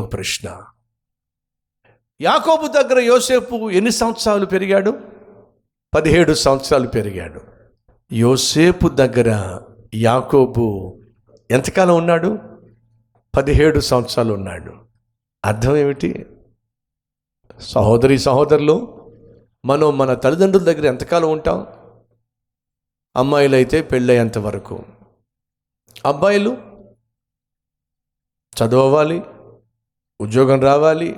ఒక ప్రశ్న. యాకోబు దగ్గర యోసేపు ఎన్ని సంవత్సరాలు పెరిగాడు? 17 సంవత్సరాలు పెరిగాడు. యోసేపు దగ్గర యాకోబు ఎంతకాలం ఉన్నాడు? 17 సంవత్సరాలు ఉన్నాడు. అర్థం ఏమిటి? సహోదరి సహోదరులు, మనం మన తల్లిదండ్రుల దగ్గర ఎంతకాలం ఉంటాం? అమ్మాయిలైతే పెళ్ళయ్యేంత వరకు, అబ్బాయిలు చదవాలి, ఉద్యోగం రావాలి,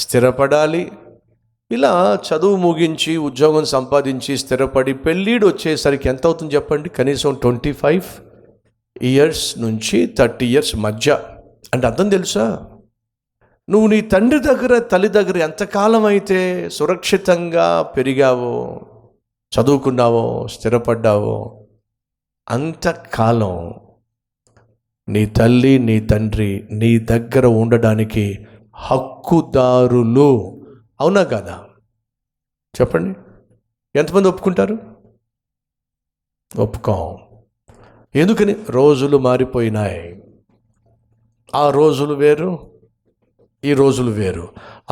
స్థిరపడాలి. ఇలా చదువు ముగించి ఉద్యోగం సంపాదించి స్థిరపడి పెళ్ళిడు వచ్చేసరికి ఎంత అవుతుంది చెప్పండి? కనీసం 25 ఇయర్స్ నుంచి 30 ఇయర్స్ మధ్య. అంటే అర్థం తెలుసా? నువ్వు నీ తండ్రి దగ్గర తల్లి దగ్గర ఎంతకాలం అయితే సురక్షితంగా పెరిగావో, చదువుకున్నావో, స్థిరపడ్డావో, అంతకాలం నీ తల్లి నీ తండ్రి నీ దగ్గర ఉండడానికి హక్కుదారులు. అవునా కదా? చెప్పండి, ఎంతమంది ఒప్పుకుంటారు? ఒప్పుకోం. ఎందుకని? రోజులు మారిపోయినాయి. ఆ రోజులు వేరు, ఈ రోజులు వేరు.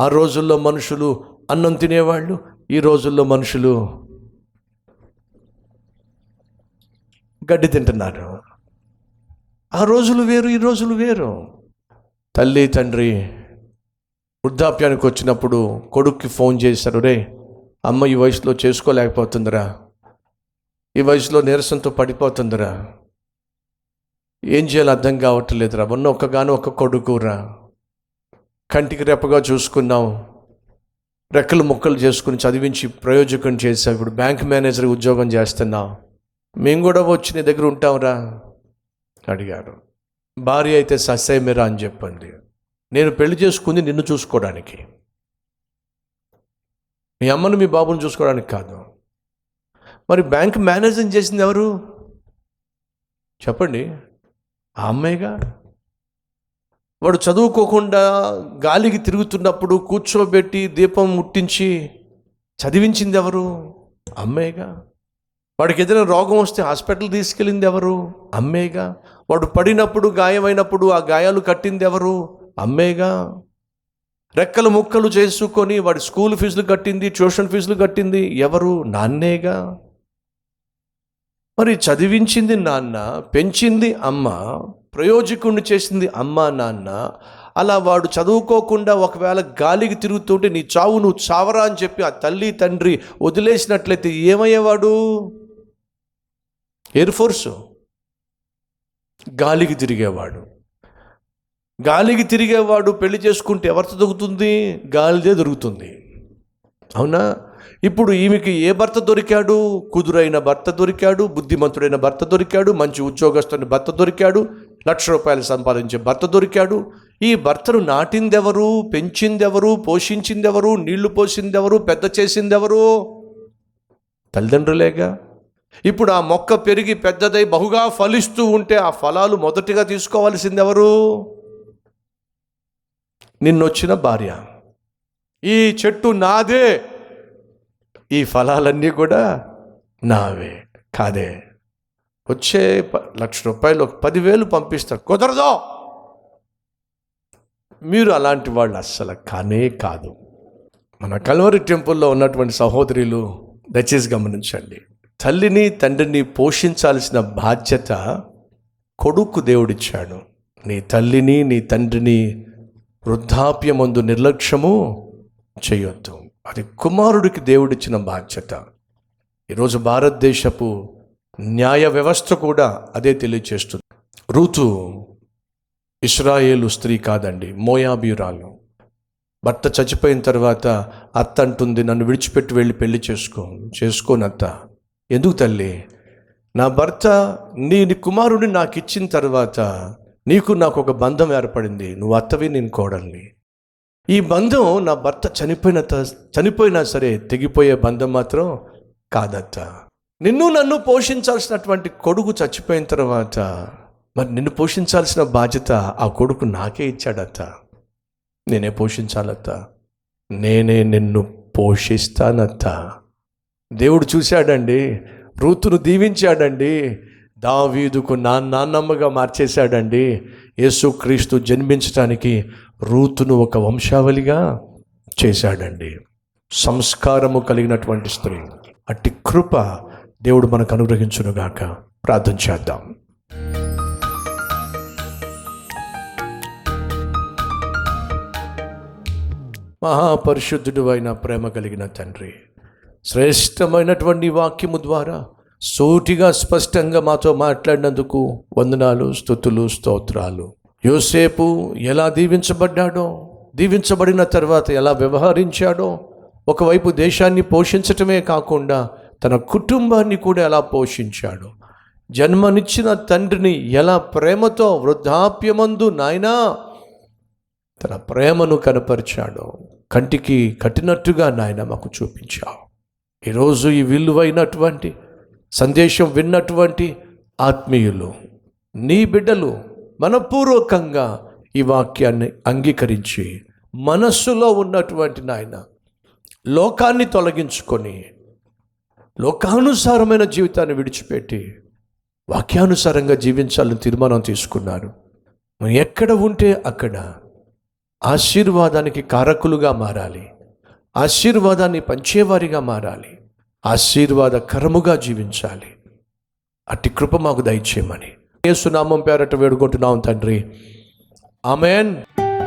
ఆ రోజుల్లో మనుషులు అన్నం తినేవాళ్ళు, ఈ రోజుల్లో మనుషులు గడ్డి తింటున్నారు. ఆ రోజులు వేరు, ఈ రోజులు వేరు. తల్లి తండ్రి వృద్ధాప్యానికి వచ్చినప్పుడు కొడుక్కి ఫోన్ చేశారు, రే అమ్మ ఈ వయసులో చేసుకోలేకపోతుందిరా, ఈ వయసులో నీరసంతో పడిపోతుందిరా, ఏం చేయాలో అర్థం కావట్లేదురా, మొన్న ఒక్కగాను ఒక కొడుకురా, కంటికి రెప్పగా చూసుకున్నాం, రెక్కలు ముక్కలు చేసుకుని చదివించి ప్రయోజకం చేసాం, ఇప్పుడు బ్యాంక్ మేనేజర్ ఉద్యోగం చేస్తున్నాం, మేము కూడా వచ్చి నీ దగ్గర ఉంటాంరా అడిగారు. భార్య అయితే ససేమిరా అని చెప్పండి, నేను పెళ్లి చేసుకుంది నిన్ను చూసుకోవడానికి, మీ అమ్మను మీ బాబుని చూసుకోవడానికి కాదు. మరి బ్యాంక్ మేనేజర్ చేసింది ఎవరు చెప్పండి? ఆ అమ్మాయిగా. వాడు చదువుకోకుండా గాలికి తిరుగుతున్నప్పుడు కూర్చోబెట్టి దీపం ముట్టించి చదివించింది ఎవరు? అమ్మాయిగా. వాడికి ఏదైనా రోగం వస్తే హాస్పిటల్ తీసుకెళ్ళింది ఎవరు? అమ్మేగా. వాడు పడినప్పుడు గాయమైనప్పుడు ఆ గాయాలు కట్టింది ఎవరు? అమ్మేగా. రెక్కలు ముక్కలు చేసుకొని వాడి స్కూల్ ఫీజులు కట్టింది, ట్యూషన్ ఫీజులు కట్టింది ఎవరు? నాన్నేగా. మరి చదివించింది నాన్న, పెంచింది అమ్మ, ప్రయోజకుడిని చేసింది అమ్మ నాన్న. అలా వాడు చదువుకోకుండా ఒకవేళ గాలికి తిరుగుతుంటే నీ చావు నువ్వు చావరా అని చెప్పి ఆ తల్లి తండ్రి వదిలేసినట్లయితే ఏమయ్యేవాడు? ఎయిర్ ఫోర్సు, గాలికి తిరిగేవాడు. గాలికి తిరిగేవాడు పెళ్లి చేసుకుంటే ఎవరితో దొరుకుతుంది? గాలిదే దొరుకుతుంది. అవునా? ఇప్పుడు ఈమెకి ఏ భర్త దొరికాడు? కుదురైన భర్త దొరికాడు, బుద్ధిమంతుడైన భర్త దొరికాడు, మంచి ఉద్యోగస్తుని భర్త దొరికాడు, 1,00,000 రూపాయలు సంపాదించే భర్త దొరికాడు. ఈ భర్తను నాటిందెవరు? పెంచిందెవరు? పోషించిందెవరు? నీళ్లు పోసిందెవరు? పెద్ద చేసిందెవరు? తల్లిదండ్రులేగా. ఇప్పుడు ఆ మొక్క పెరిగి పెద్దదై బహుగా ఫలిస్తూ ఉంటే ఆ ఫలాలు మొదటిగా తీసుకోవాల్సిందెవరు? నిన్నొచ్చిన భార్య. ఈ చెట్టు నాదే, ఈ ఫలాలన్నీ కూడా నావే కాదే. వచ్చే 1,00,000 రూపాయలు 10,000 పంపిస్తా, కుదరదు. మీరు అలాంటి వాళ్ళు అస్సలు కానే కాదు. మన కల్వరి టెంపుల్లో ఉన్నటువంటి సహోదరులు దయచేసి గమనించండి. తల్లిని తండ్రిని పోషించాల్సిన బాధ్యత కొడుకు దేవుడిచ్చాడు. నీ తల్లిని నీ తండ్రిని వృద్ధాప్యమందు నిర్లక్ష్యము చేయొద్దు. అది కుమారుడికి దేవుడిచ్చిన బాధ్యత. ఈరోజు భారతదేశపు న్యాయ వ్యవస్థ కూడా అదే తెలియచేస్తుంది. రూతు ఇశ్రాయేలు స్త్రీ కాదండి, మోయాబీరాలు. భర్త చచ్చిపోయిన తర్వాత అత్త అంటుంది, నన్ను విడిచిపెట్టి వెళ్ళి పెళ్లి చేసుకోనత్త. ఎందుకు తల్లి? నా భర్త నీ కుమారుడిని నాకు ఇచ్చిన తర్వాత నీకు నాకు ఒక బంధం ఏర్పడింది, నువ్వు అత్తవి నేను కోడల్ని. ఈ బంధం నా భర్త చనిపోయినా సరే తెగిపోయే బంధం మాత్రం కాదత్త. నిన్ను నన్ను పోషించాల్సినటువంటి కొడుకు చచ్చిపోయిన తర్వాత మరి నిన్ను పోషించాల్సిన బాధ్యత ఆ కొడుకు నాకే ఇచ్చాడత్త. నేనే పోషించాలత్త, నేనే నిన్ను పోషిస్తానత్త. దేవుడు చూశాడండి, రూతును దీవించాడండి, దావీదుకు నాన్నమ్మగా మార్చేశాడండి. యేసుక్రీస్తు జన్మించడానికి రూతును ఒక వంశావళిగా చేశాడండి. సంస్కారము కలిగినటువంటి స్త్రీ. అట్టి కృప దేవుడు మనకు అనుగ్రహించునుగాక. ప్రార్థన చేద్దాం. మహాపరిశుద్ధుడు అయిన ప్రేమ కలిగిన తండ్రి, శ్రేష్టమైనటువంటి వాక్యము ద్వారా సూటిగా స్పష్టంగా మాతో మాట్లాడినందుకు వందనాలు, స్తుతులు, స్తోత్రాలు. యోసేపు ఎలా దీవించబడ్డాడో, దీవించబడిన తర్వాత ఎలా వ్యవహరించాడో, ఒకవైపు దేశాన్ని పోషించటమే కాకుండా తన కుటుంబాన్ని కూడా ఎలా పోషించాడు, జన్మనిచ్చిన తండ్రిని ఎలా ప్రేమతో వృద్ధాప్యమందు నాయనా తన ప్రేమను కనపరిచాడు, కంటికి కట్టినట్టుగా నాయన మాకు చూపించావు. ఈరోజు ఈ విలువైనటువంటి సందేశం విన్నటువంటి ఆత్మీయులు, నీ బిడ్డలు మనపూర్వకంగా ఈ వాక్యాన్ని అంగీకరించి మనస్సులో ఉన్నటువంటి నాయన లోకాన్ని తొలగించుకొని లోకానుసారమైన జీవితాన్ని విడిచిపెట్టి వాక్యానుసారంగా జీవించాలని తీర్మానం తీసుకున్నారు. ఎక్కడ ఉంటే అక్కడ ఆశీర్వాదానికి కారకులుగా మారాలి, ఆశీర్వాదాన్ని పంచేవారిగా మారాలి, ఆశీర్వాదకరముగా జీవించాలి. అట్టి కృప మాకు దయచేయమని యేసు నామం పేరట వేడుకుంటున్నాం తండ్రి. ఆమెన్.